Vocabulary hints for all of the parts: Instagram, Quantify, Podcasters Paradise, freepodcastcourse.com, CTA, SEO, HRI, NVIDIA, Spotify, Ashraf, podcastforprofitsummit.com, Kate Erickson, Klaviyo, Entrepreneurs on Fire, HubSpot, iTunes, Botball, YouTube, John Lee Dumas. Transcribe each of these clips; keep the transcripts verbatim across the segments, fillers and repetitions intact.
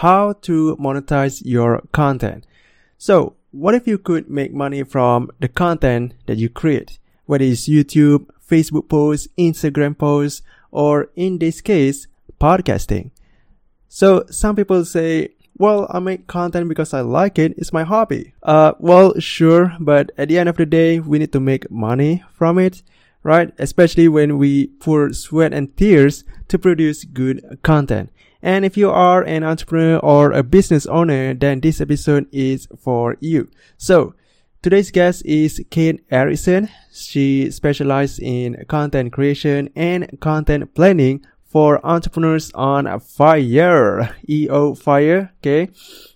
how to monetize your content. So what if you could make money from the content that you create, whether it's YouTube, Facebook posts, Instagram posts, or in this case, podcasting? So some people say, well, I make content because I like it. It's my hobby. Uh, well, sure. But at the end of the day, we need to make money from it, right? Especially when we pour sweat and tears to produce good content. And if you are an entrepreneur or a business owner, then this episode is for you. So today's guest is Kate Erickson. She specializes in content creation and content planning for entrepreneurs on fire, E O Fire. Okay.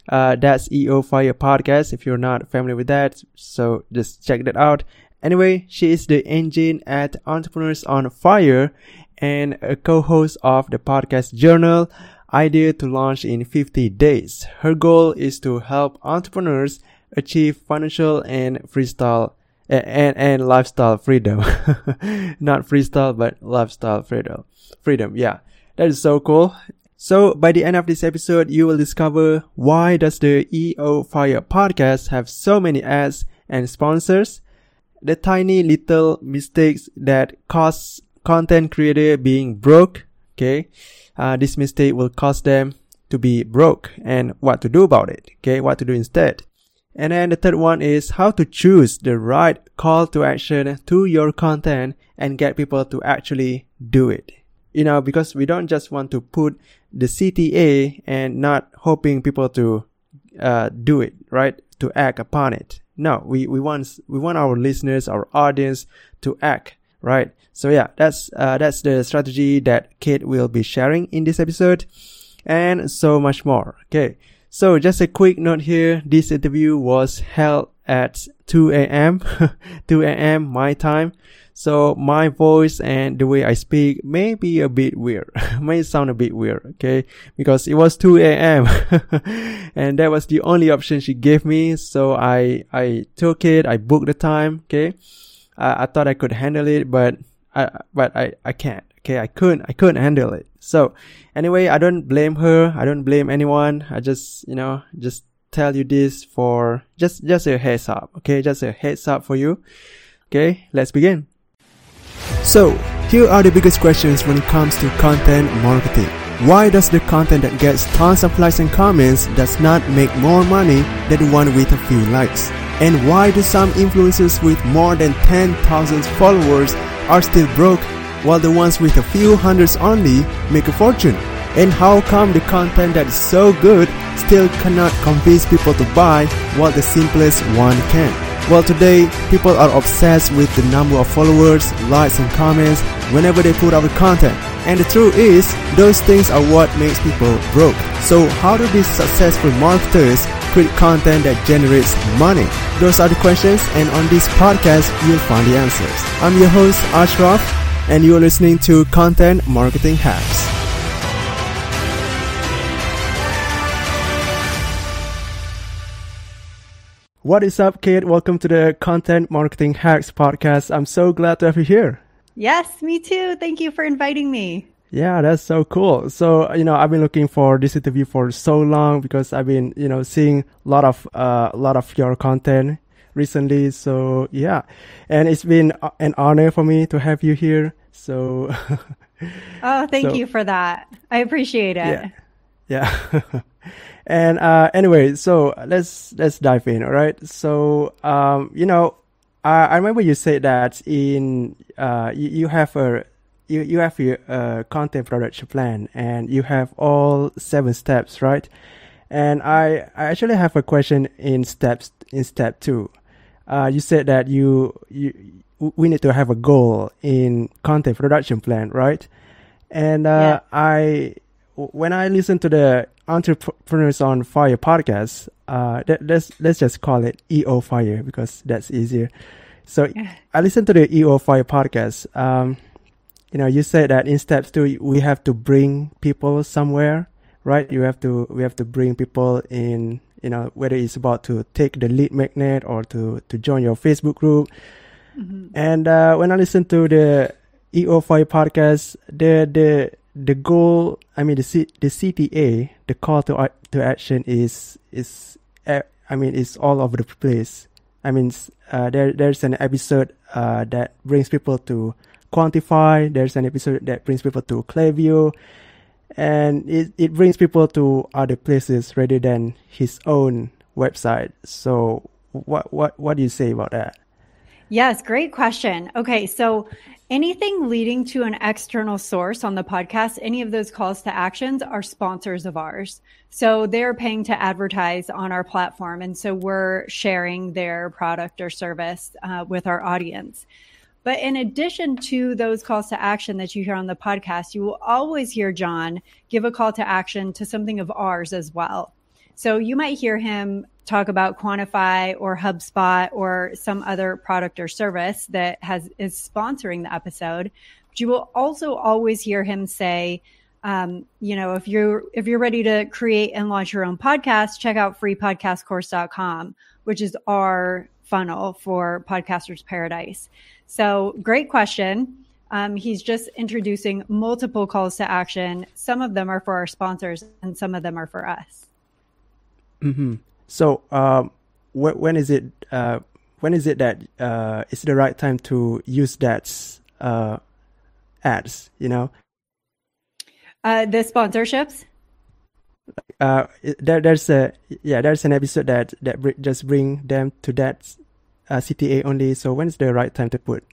Uh, that's E O Fire podcast. If you're not familiar with that, so just check that out. Anyway, she is the engine at Entrepreneurs on Fire and a co-host of the podcast journal, Idea to Launch in fifty days. Her goal is to help entrepreneurs achieve financial and freestyle and, and, and lifestyle freedom. Not freestyle, but lifestyle freedom. Freedom, yeah. That is so cool. So by the end of this episode, you will discover why does the E O Fire podcast have so many ads and sponsors, the tiny little mistakes that cause content creator being broke, okay? Uh, this mistake will cause them to be broke and what to do about it, okay? What to do instead. And then the third one is how to choose the right call to action to your content and get people to actually do it. You know, because we don't just want to put the C T A and not hoping people to uh, do it, right? To act upon it. No, we, we want, we want our listeners, our audience to act. Right. So yeah, that's, uh, that's the strategy that Kate will be sharing in this episode and so much more. Okay. So just a quick note here. This interview was held at two a.m. two a.m. my time. So my voice and the way I speak may be a bit weird. May sound a bit weird. Okay. Because it was two a.m. and that was the only option she gave me. So I, I took it. I booked the time. Okay. Uh, I thought I could handle it, but I, but I, I can't. Okay. I couldn't, I couldn't handle it. So anyway, I don't blame her. I don't blame anyone. I just, you know, just tell you this for just, just a heads up. Okay. Just a heads up for you. Okay. Let's begin. So here are the biggest questions when it comes to content marketing. Why does the content that gets tons of likes and comments does not make more money than one with a few likes? And why do some influencers with more than ten thousand followers are still broke, while the ones with a few hundreds only make a fortune? And how come the content that is so good still cannot convince people to buy, while the simplest one can? Well, today, people are obsessed with the number of followers, likes and comments whenever they put out content. And the truth is, those things are what makes people broke. So how do these successful marketers create content that generates money? Those are the questions, and on this podcast, you'll find the answers. I'm your host, Ashraf, and you're listening to Content Marketing Hacks. What is up, Kate? Welcome to the Content Marketing Hacks podcast. I'm so glad to have you here. Yes, me too. Thank you for inviting me. Yeah, that's so cool. So, you know, I've been looking for this interview for so long because I've been, you know, seeing a lot of, uh, a lot of your content recently. So yeah, and it's been an honor for me to have you here. So. oh, thank so, you for that. I appreciate it. Yeah. yeah. and, uh, anyway, so let's, let's dive in. All right. So, um, you know, I, I remember you said that in, uh, you, you have a, You you have your uh, content production plan, and you have all seven steps, right? And I, I actually have a question in steps in step two. Uh, you said that you you we need to have a goal in content production plan, right? And uh, yeah. I when I listen to the Entrepreneurs on Fire podcast, uh, that, let's let's just call it E O Fire because that's easier. So I listened to the E O Fire podcast. Um, You know, you said that in steps two, we have to bring people somewhere, right? You have to, we have to bring people in, you know, whether it's about to take the lead magnet or to, to join your Facebook group. Mm-hmm. And, uh, when I listen to the E O Fire podcast, the, the, the goal, I mean, the C, the C T A, the call to to action is is I mean, it's all over the place. I mean, uh, there there's an episode uh, that brings people to Quantify. There's an episode that brings people to Klaviyo, and it, it brings people to other places rather than his own website. So what what what do you say about that? Yes, great question. Okay, so anything leading to an external source on the podcast, any of those calls to actions are sponsors of ours. So they're paying to advertise on our platform. And so we're sharing their product or service uh, with our audience. But in addition to those calls to action that you hear on the podcast, you will always hear John give a call to action to something of ours as well. So you might hear him talk about Quantify or HubSpot or some other product or service that has is sponsoring the episode. But you will also always hear him say, um, you know, if you're if you're ready to create and launch your own podcast, check out free podcast course dot com, which is our funnel for Podcasters Paradise. So great question. Um, he's just introducing multiple calls to action. Some of them are for our sponsors and some of them are for us. Mm-hmm. So um, wh- when is it uh, when is it that uh, is the right time to use that uh, ads, you know? Uh, the sponsorships? Uh, there, there's a yeah, there's an episode that that br- just bring them to that uh, C T A only. So when is the right time to put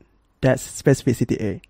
that specific C T A?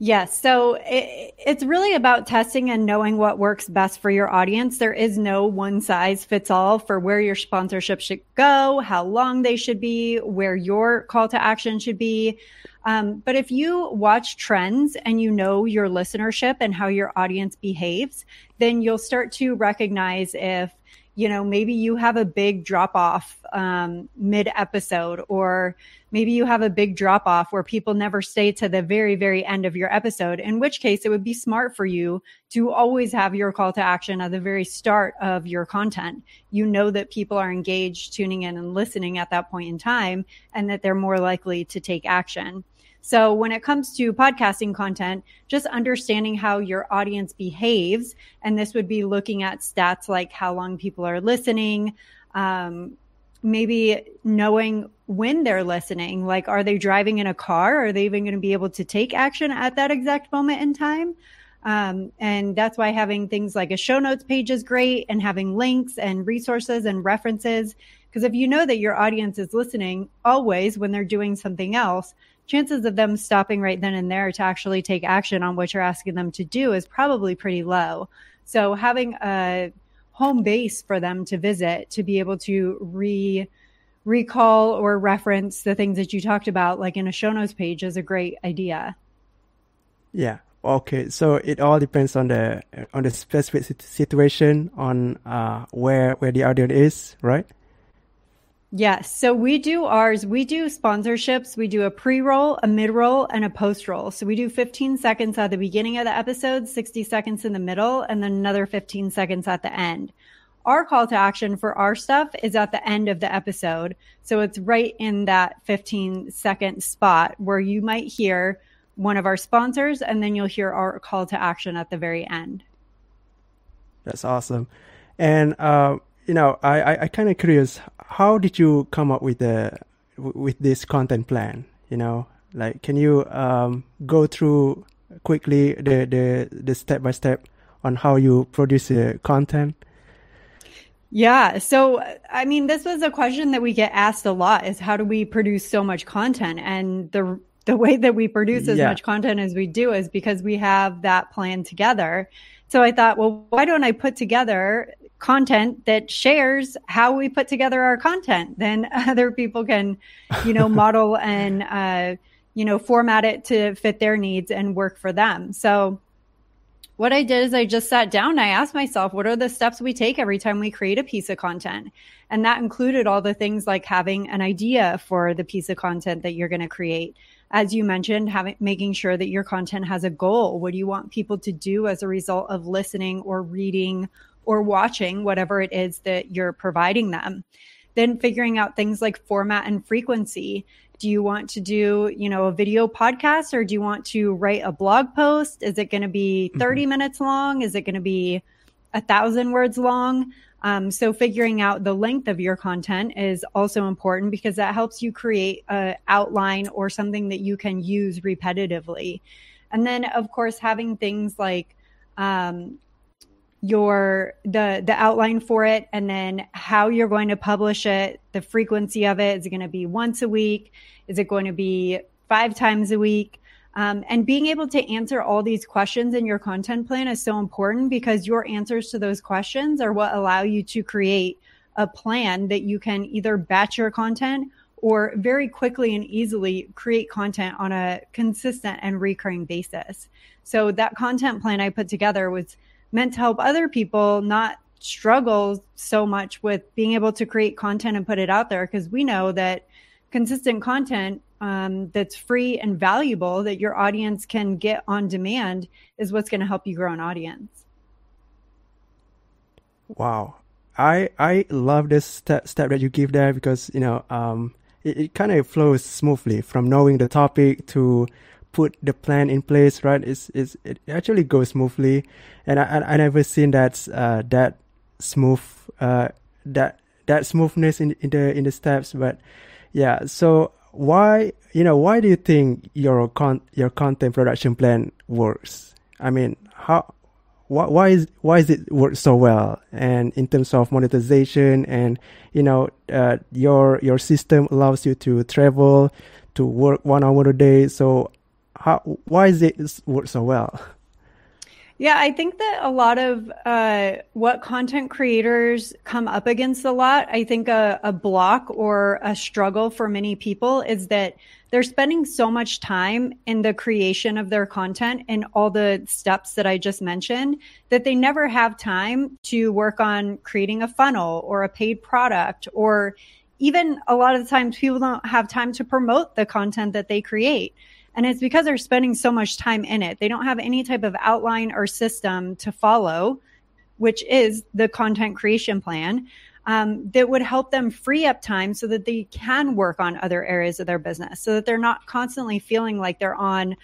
Yes. So it, it's really about testing and knowing what works best for your audience. There is no one size fits all for where your sponsorship should go, how long they should be, where your call to action should be. Um, but if you watch trends and you know your listenership and how your audience behaves, then you'll start to recognize if, you know, maybe you have a big drop off um, mid episode, or maybe you have a big drop off where people never stay to the very, very end of your episode, in which case it would be smart for you to always have your call to action at the very start of your content. You know that people are engaged, tuning in and listening at that point in time, and that they're more likely to take action. So when it comes to podcasting content, just understanding how your audience behaves. And this would be looking at stats like how long people are listening, um, maybe knowing when they're listening, like are they driving in a car? Are they even going to be able to take action at that exact moment in time? Um, and that's why having things like a show notes page is great, and having links and resources and references. Because if you know that your audience is listening always when they're doing something else, chances of them stopping right then and there to actually take action on what you're asking them to do is probably pretty low. So having a home base for them to visit, to be able to re recall or reference the things that you talked about, like in a show notes page, is a great idea. Yeah. Okay. So it all depends on the, on the specific situation, on uh, where, where the audience is, right? Yes. So we do ours. We do sponsorships. We do a pre-roll, a mid-roll, and a post-roll. So we do fifteen seconds at the beginning of the episode, sixty seconds in the middle, and then another fifteen seconds at the end. Our call to action for our stuff is at the end of the episode. So it's right in that fifteen second spot where you might hear one of our sponsors, and then you'll hear our call to action at the very end. That's awesome. And, uh, you know, I, I, I kind of curious, how did you come up with the with this content plan? You know, like, can you um, go through quickly the the the step by step on how you produce the content? Yeah. So, I mean, this was a question that we get asked a lot: is how do we produce so much content? And the the way that we produce as yeah. much content as we do is because we have that plan together. So I thought, well, why don't I put together content that shares how we put together our content? Then other people can, you know, model and, uh, you know, format it to fit their needs and work for them. So what I did is I just sat down. I asked myself, what are the steps we take every time we create a piece of content? And that included all the things like having an idea for the piece of content that you're going to create. As you mentioned, having, making sure that your content has a goal. What do you want people to do as a result of listening or reading or watching, whatever it is that you're providing them? Then figuring out things like format and frequency. Do you want to do, you know, a video podcast, or do you want to write a blog post? Is it going to be thirty mm-hmm. minutes long? Is it going to be a thousand words long? Um, so figuring out the length of your content is also important, because that helps you create an outline or something that you can use repetitively. And then, of course, having things like um, your the the outline for it, and then how you're going to publish it, the frequency of it. Is it going to be once a week? Is it going to be five times a week? Um, and being able to answer all these questions in your content plan is so important, because your answers to those questions are what allow you to create a plan that you can either batch your content or very quickly and easily create content on a consistent and recurring basis. So that content plan I put together was meant to help other people not struggle so much with being able to create content and put it out there, because we know that consistent content um, that's free and valuable that your audience can get on demand is what's going to help you grow an audience. Wow. I I love this step, step that you give there, because, you know, um, it, it kind of flows smoothly from knowing the topic to put the plan in place, right? It's, it's, it actually goes smoothly. And I, I, I never seen that, uh, that smooth, uh, that, that smoothness in, in the, in the steps, but yeah. So why, you know, why do you think your con, your content production plan works? I mean, how, why, why is, why is it work so well? And in terms of monetization and, you know, uh, your, your system allows you to travel, to work one hour a day. So how, why is it work so well? Yeah, I think that a lot of uh, what content creators come up against a lot, I think a, a block or a struggle for many people is that they're spending so much time in the creation of their content and all the steps that I just mentioned that they never have time to work on creating a funnel or a paid product, or even a lot of the times people don't have time to promote the content that they create. And it's because they're spending so much time in it. They don't have any type of outline or system to follow, which is the content creation plan, um, that would help them free up time so that they can work on other areas of their business, so that they're not constantly feeling like they're on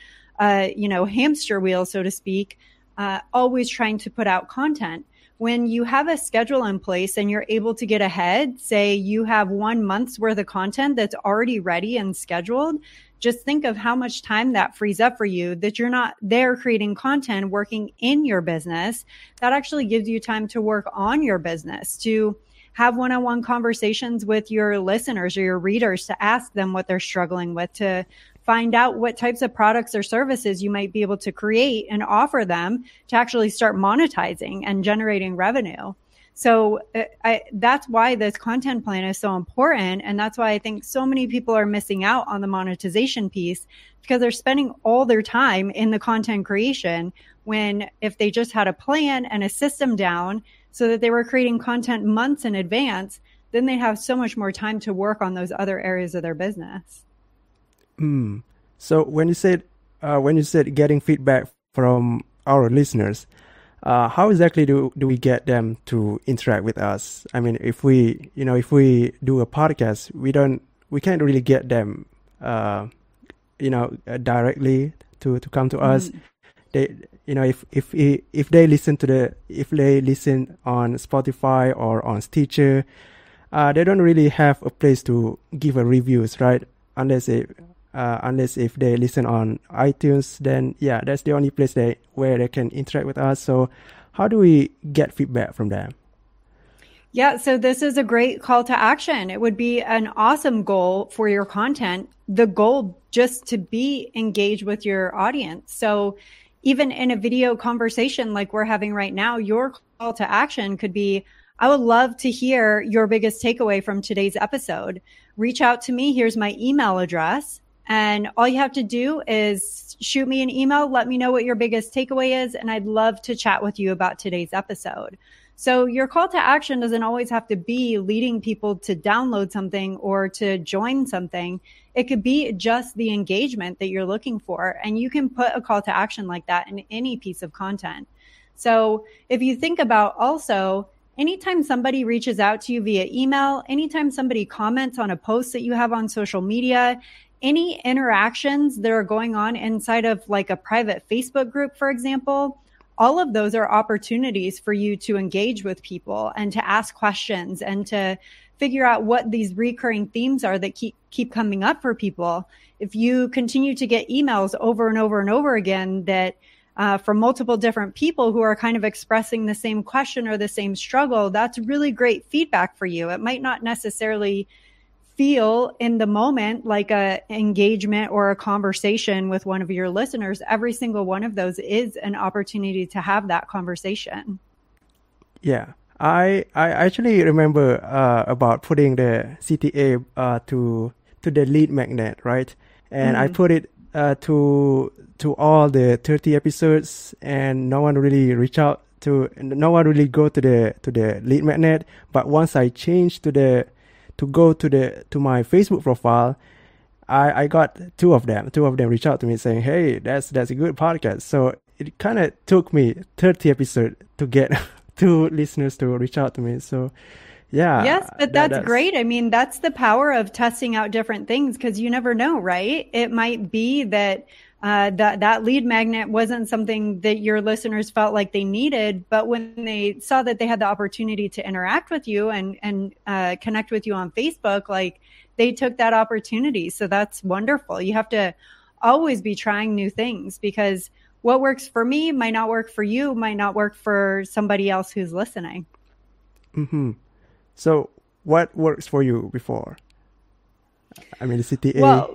a, you know, hamster wheel, so to speak, uh, always trying to put out content. When you have a schedule in place and you're able to get ahead, say you have one month's worth of content that's already ready and scheduled, just think of how much time that frees up for you, that you're not there creating content, working in your business. That actually gives you time to work on your business, to have one-on-one conversations with your listeners or your readers, to ask them what they're struggling with, to find out what types of products or services you might be able to create and offer them to actually start monetizing and generating revenue. So I, that's why this content plan is so important. And that's why I think so many people are missing out on the monetization piece, because they're spending all their time in the content creation, when if they just had a plan and a system down so that they were creating content months in advance, then they have so much more time to work on those other areas of their business. Mm. So when you said, uh, when you said getting feedback from our listeners, Uh, how exactly do, do we get them to interact with us? I mean, if we, you know, if we do a podcast, we don't, we can't really get them, uh, you know, uh, directly to, to come to mm-hmm. us. They, you know, if, if, if they listen to the, if they listen on Spotify or on Stitcher, uh, they don't really have a place to give a reviews, right? Unless they, Uh, unless if they listen on iTunes, then yeah, that's the only place they, where they can interact with us. So how do we get feedback from them? Yeah, so this is a great call to action. It would be an awesome goal for your content, the goal just to be engaged with your audience. So even in a video conversation like we're having right now, your call to action could be, I would love to hear your biggest takeaway from today's episode. Reach out to me. Here's my email address. And all you have to do is shoot me an email, let me know what your biggest takeaway is, and I'd love to chat with you about today's episode. So your call to action doesn't always have to be leading people to download something or to join something. It could be just the engagement that you're looking for, and you can put a call to action like that in any piece of content. So if you think about also anytime somebody reaches out to you via email, anytime somebody comments on a post that you have on social media, any interactions that are going on inside of like a private Facebook group, for example, all of those are opportunities for you to engage with people and to ask questions and to figure out what these recurring themes are that keep keep coming up for people. If you continue to get emails over and over and over again that uh, from multiple different people who are kind of expressing the same question or the same struggle, that's really great feedback for you. It might not necessarily feel in the moment like a engagement or a conversation with one of your listeners. Every single one of those is an opportunity to have that conversation. Yeah, I I actually remember uh, about putting the C T A uh, to to the lead magnet, right? And mm-hmm. I put it uh, to to all the thirty episodes, and no one really reached out to, no one really go to the to the lead magnet. But once I changed to the to go to the to my Facebook profile, I, I got two of them. Two of them reached out to me saying, "Hey, that's that's a good podcast." So it kind of took me thirty episodes to get two listeners to reach out to me. So, yeah. Yes, but that's, that, that's great. I mean, that's the power of testing out different things, because you never know, right? It might be that uh, that that lead magnet wasn't something that your listeners felt like they needed, but when they saw that they had the opportunity to interact with you and and uh, connect with you on Facebook, like they took that opportunity. So that's wonderful. You have to always be trying new things, because what works for me might not work for you, might not work for somebody else who's listening. Mm-hmm. So what works for you before? I mean, the C T A. Well,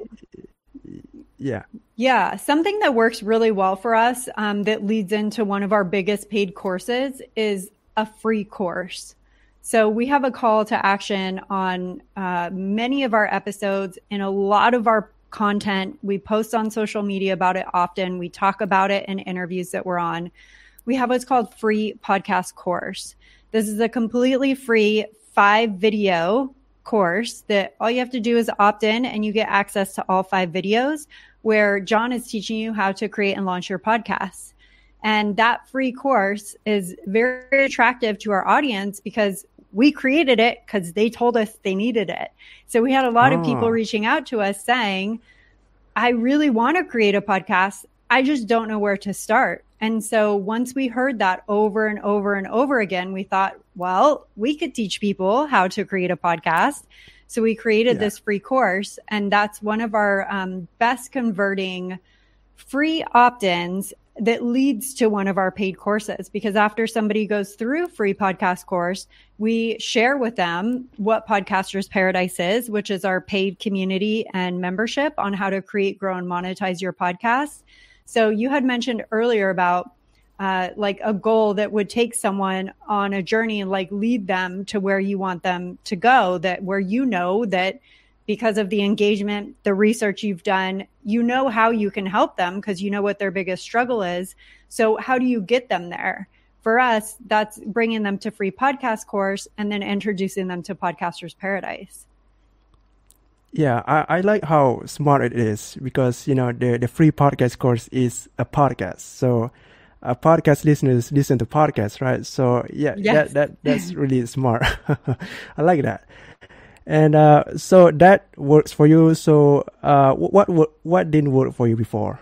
yeah. Yeah. Something that works really well for us um, that leads into one of our biggest paid courses is a free course. So we have a call to action on uh, many of our episodes and a lot of our content. We post on social media about it often. We talk about it in interviews that we're on. We have what's called Free Podcast Course. This is a completely free five video course that all you have to do is opt in and you get access to all five videos, where John is teaching you how to create and launch your podcast. And that free course is very attractive to our audience because we created it because they told us they needed it. So we had a lot oh. of people reaching out to us saying, I really want to create a podcast. I just don't know where to start. And so once we heard that over and over and over again, we thought, well, we could teach people how to create a podcast. So we created yeah. this free course. And that's one of our um, best converting free opt-ins that leads to one of our paid courses, because after somebody goes through Free Podcast Course, we share with them what Podcasters Paradise is, which is our paid community and membership on how to create, grow, and monetize your podcast. So you had mentioned earlier about uh, like a goal that would take someone on a journey and like lead them to where you want them to go, that where you know that because of the engagement, the research you've done, you know how you can help them because you know what their biggest struggle is. So how do you get them there? For us, that's bringing them to Free Podcast Course and then introducing them to Podcasters Paradise. Yeah, I, I like how smart it is, because, you know, the, the Free Podcast Course is a podcast. So uh, podcast listeners listen to podcasts, right? So, yeah, yes. that, that that's really smart. I like that. And uh, so that works for you. So uh, what, what what didn't work for you before?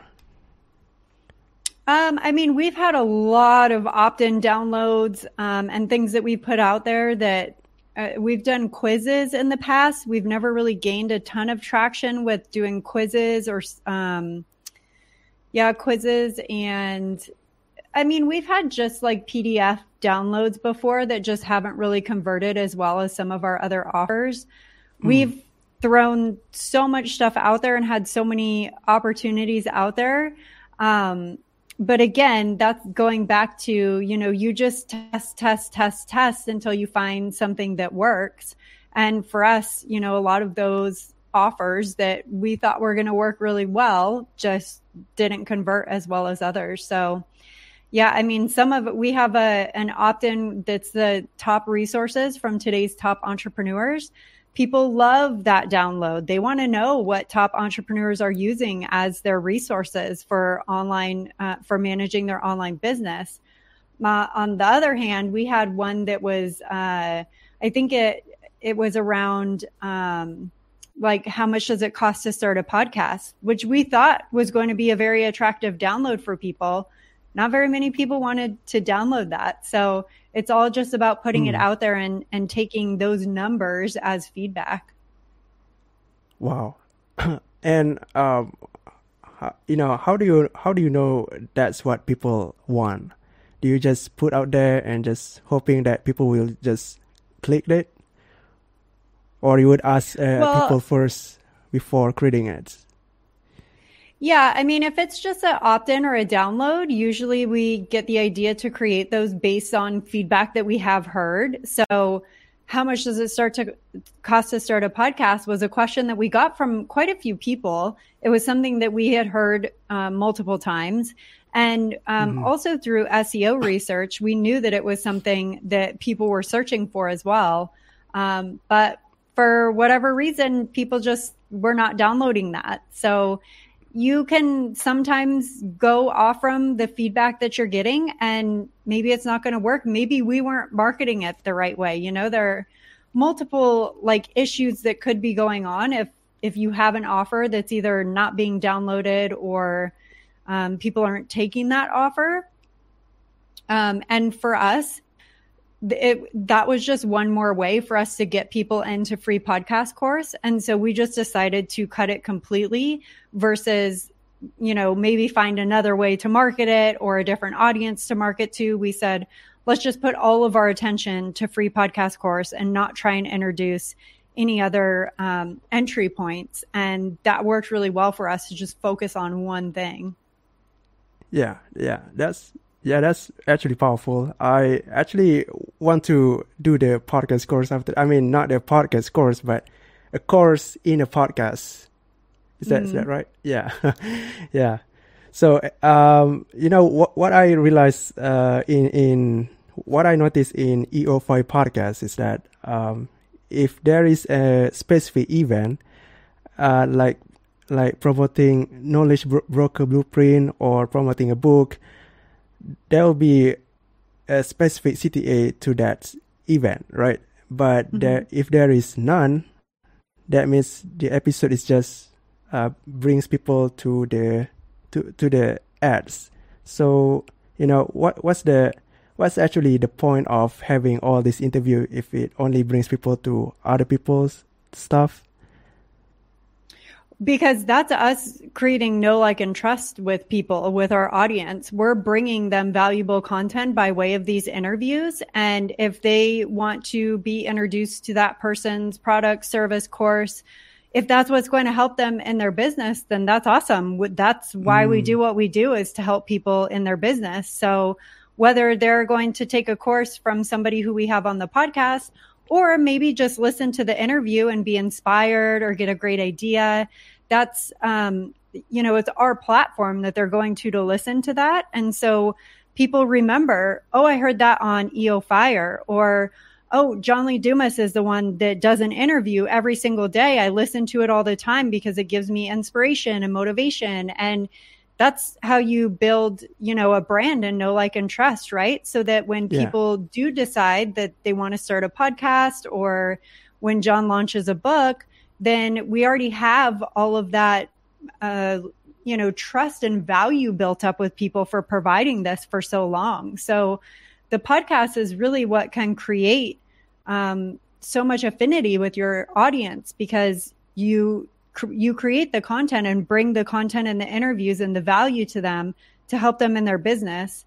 Um, I mean, we've had a lot of opt-in downloads um, and things that we put out there that uh, we've done quizzes in the past. We've never really gained a ton of traction with doing quizzes or, um, yeah, quizzes. And I mean, we've had just like P D F downloads before that just haven't really converted as well as some of our other offers. Mm. We've thrown so much stuff out there and had so many opportunities out there. Um, but again, that's going back to, you know, you just test, test, test, test until you find something that works. And for us, you know, a lot of those offers that we thought were going to work really well just didn't convert as well as others. So yeah, I mean, some of it, we have a an opt-in that's the top resources from today's top entrepreneurs. People love that download. They want to know what top entrepreneurs are using as their resources for online, uh, for managing their online business. Uh, on the other hand, we had one that was, uh, I think it it was around um, like, how much does it cost to start a podcast, which we thought was going to be a very attractive download for people. Not very many people wanted to download that. So it's all just about putting mm. it out there and, and taking those numbers as feedback. Wow. And, um, you know, how do you, how do you know that's what people want? Do you just put out there and just hoping that people will just click it? Or you would ask uh, well, people first before creating it? Yeah, I mean, if it's just an opt-in or a download, usually we get the idea to create those based on feedback that we have heard. So how much does it start to cost to start a podcast was a question that we got from quite a few people. It was something that we had heard uh, multiple times. And um, mm-hmm. also through S E O research, we knew that it was something that people were searching for as well. Um, but for whatever reason, people just were not downloading that. So you can sometimes go off from the feedback that you're getting, and maybe it's not going to work. Maybe we weren't marketing it the right way. You know, there are multiple like issues that could be going on if if you have an offer that's either not being downloaded or um, people aren't taking that offer. Um, and for us, it, that was just one more way for us to get people into free podcast course. And so we just decided to cut it completely versus, you know, maybe find another way to market it or a different audience to market to. We said, let's just put all of our attention to free podcast course and not try and introduce any other um, entry points. And that worked really well for us to just focus on one thing. Yeah. Yeah. That's, Yeah, that's actually powerful. I actually want to do the podcast course after. I mean, not the podcast course, but a course in a podcast. Is that mm. is that right? Yeah, yeah. So, um, you know what? What I realized uh, in in what I noticed in E O five podcasts is that um, if there is a specific event, uh, like like promoting Knowledge Broker Blueprint or promoting a book, there will be a specific C T A to that event, right? But mm-hmm. there, if there is none, that means the episode is just uh, brings people to the to to the ads. So you know what what's the what's actually the point of having all this interview if it only brings people to other people's stuff? Because that's us creating know, like, and trust with people, with our audience. We're bringing them valuable content by way of these interviews. And if they want to be introduced to that person's product, service, course, if that's what's going to help them in their business, then that's awesome. That's why mm. we do what we do, is to help people in their business. So whether they're going to take a course from somebody who we have on the podcast, or maybe just listen to the interview and be inspired or get a great idea. That's, um, you know, it's our platform that they're going to to listen to that. And so people remember, oh, I heard that on E O Fire, or, oh, John Lee Dumas is the one that does an interview every single day. I listen to it all the time because it gives me inspiration and motivation. And that's how you build, you know, a brand and know, like, and trust, right? So that when people yeah. do decide that they want to start a podcast, or when John launches a book, then we already have all of that, uh, you know, trust and value built up with people for providing this for so long. So the podcast is really what can create um, so much affinity with your audience, because you you create the content and bring the content and the interviews and the value to them to help them in their business,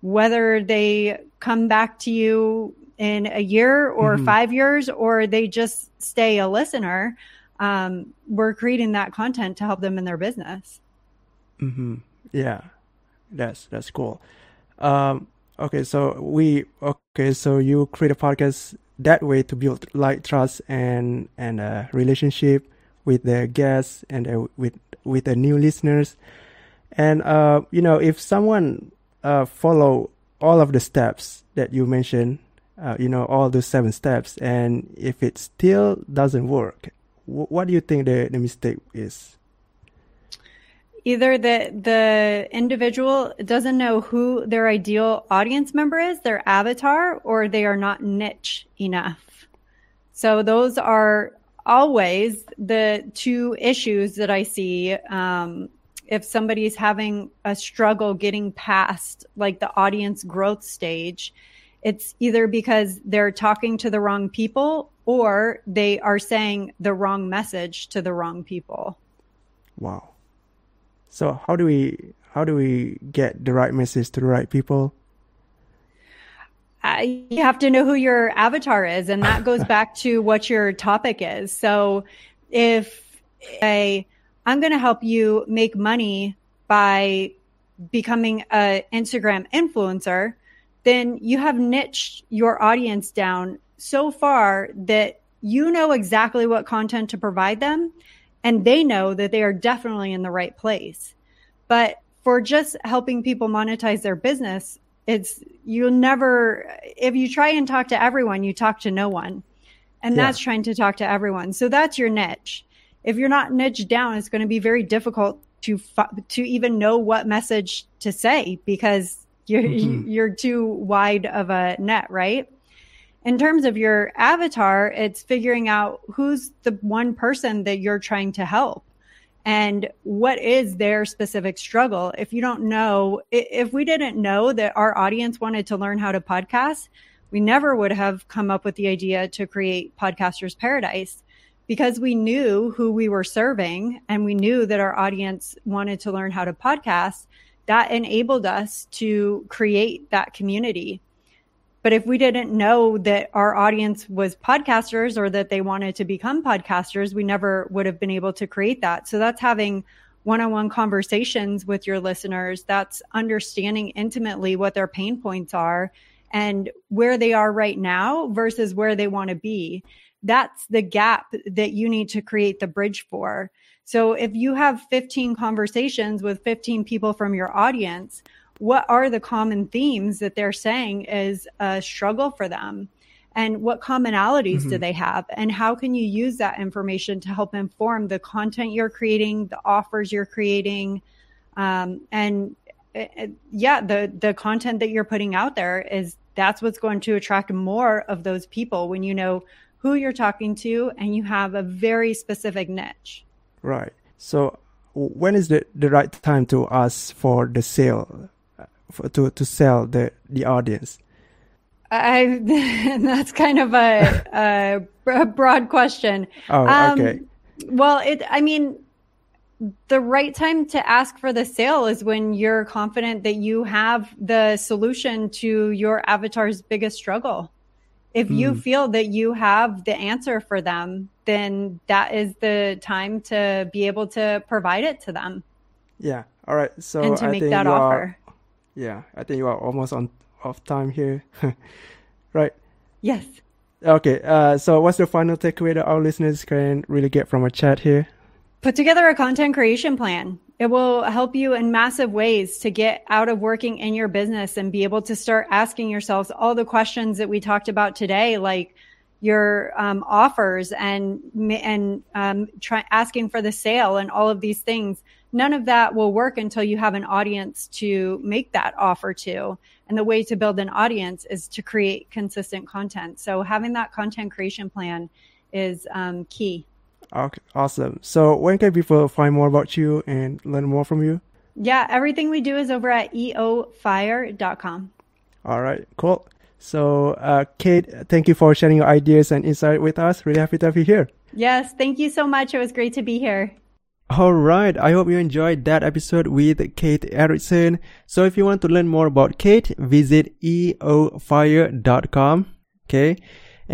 whether they come back to you in a year or mm-hmm. five years, or they just stay a listener. Um, we're creating that content to help them in their business. Mm-hmm. Yeah, that's, that's cool. Um, okay. So we, okay. So you create a podcast that way to build like trust and, and a relationship with their guests and uh, with with the new listeners. And uh, you know, if someone uh, follow all of the steps that you mentioned, uh, you know, all those seven steps, and if it still doesn't work, w- what do you think the, the mistake is? Either the the individual doesn't know who their ideal audience member is, their avatar, or they are not niche enough. So those are always the two issues that I see. Um, if somebody's having a struggle getting past like the audience growth stage, it's either because they're talking to the wrong people or they are saying the wrong message to the wrong people. Wow. So how do we how do we get the right message to the right people? Uh, you have to know who your avatar is, and that goes back to what your topic is. So if I, I'm going to help you make money by becoming an Instagram influencer, then you have niched your audience down so far that you know exactly what content to provide them. And they know that they are definitely in the right place. But for just helping people monetize their business, it's you'll never, if you try and talk to everyone, you talk to no one. And yeah. that's trying to talk to everyone. So that's your niche. If you're not niched down, it's going to be very difficult to to even know what message to say because you're mm-hmm. you're too wide of a net, right? In terms of your avatar, it's figuring out who's the one person that you're trying to help and what is their specific struggle. If you don't know, if we didn't know that our audience wanted to learn how to podcast, we never would have come up with the idea to create Podcasters Paradise because we knew who we were serving and we knew that our audience wanted to learn how to podcast. That enabled us to create that community. But if we didn't know that our audience was podcasters or that they wanted to become podcasters, we never would have been able to create that. So that's having one-on-one conversations with your listeners. That's understanding intimately what their pain points are and where they are right now versus where they want to be. That's the gap that you need to create the bridge for. So if you have fifteen conversations with fifteen people from your audience, what are the common themes that they're saying is a struggle for them? And what commonalities mm-hmm. do they have? And how can you use that information to help inform the content you're creating, the offers you're creating? Um, and uh, yeah, the, the content that you're putting out there is that's what's going to attract more of those people when you know who you're talking to and you have a very specific niche. Right. So when is the, the right time to ask for the sale? For, to, to sell the, the audience? I that's kind of a, a, a broad question. Oh, um, okay. Well, it. I mean, the right time to ask for the sale is when you're confident that you have the solution to your avatar's biggest struggle. If mm. you feel that you have the answer for them, then that is the time to be able to provide it to them. Yeah. All right. So and to I make think that you offer. Are... Yeah, I think you are almost on off time here, right? Yes. Okay, uh, so what's the final takeaway that our listeners can really get from a chat here? Put together a content creation plan. It will help you in massive ways to get out of working in your business and be able to start asking yourselves all the questions that we talked about today, like your um, offers and and um, try, asking for the sale and all of these things. None of that will work until you have an audience to make that offer to. And the way to build an audience is to create consistent content. So having that content creation plan is um, key. Okay, awesome. So when can people find more about you and learn more from you? Yeah, everything we do is over at e o fire dot com. All right, cool. So uh, Kate, thank you for sharing your ideas and insight with us. Really happy to have you here. Yes, thank you so much. It was great to be here. All right, I hope you enjoyed that episode with Kate Erickson. So if you want to learn more about Kate, visit e o fire dot com, okay?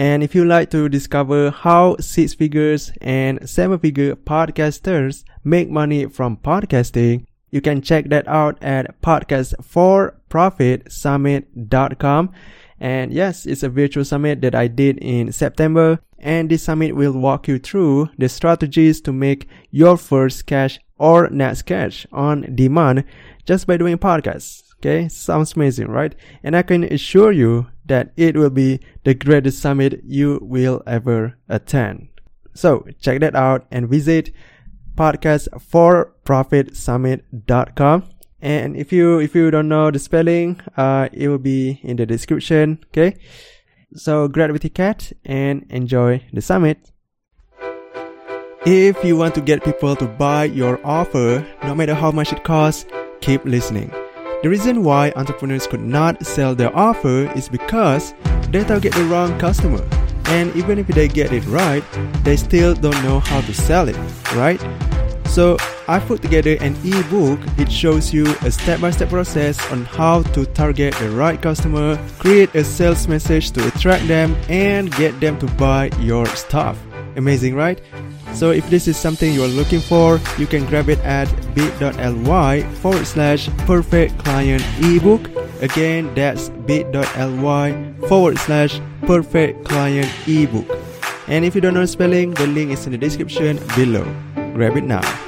And if you like to discover how six figures and seven figure podcasters make money from podcasting, you can check that out at podcast for profit summit dot com. And yes, it's a virtual summit that I did in September. And this summit will walk you through the strategies to make your first cash or net cash on demand just by doing podcasts. Okay, sounds amazing, right? And I can assure you that it will be the greatest summit you will ever attend. So check that out and visit podcast for profit summit dot com. And if you if you don't know the spelling, uh, it will be in the description. Okay, so grab with your cat and enjoy the summit. If you want to get people to buy your offer, no matter how much it costs, keep listening. The reason why entrepreneurs could not sell their offer is because they target the wrong customer. And even if they get it right, they still don't know how to sell it, right? So I put together an ebook. It shows you a step-by-step process on how to target the right customer, create a sales message to attract them, and get them to buy your stuff. Amazing, right? So if this is something you're looking for, you can grab it at bit.ly forward slash perfect client ebook. Again, that's bit.ly forward slash perfect client ebook. And if you don't know spelling, the link is in the description below. Grab it now.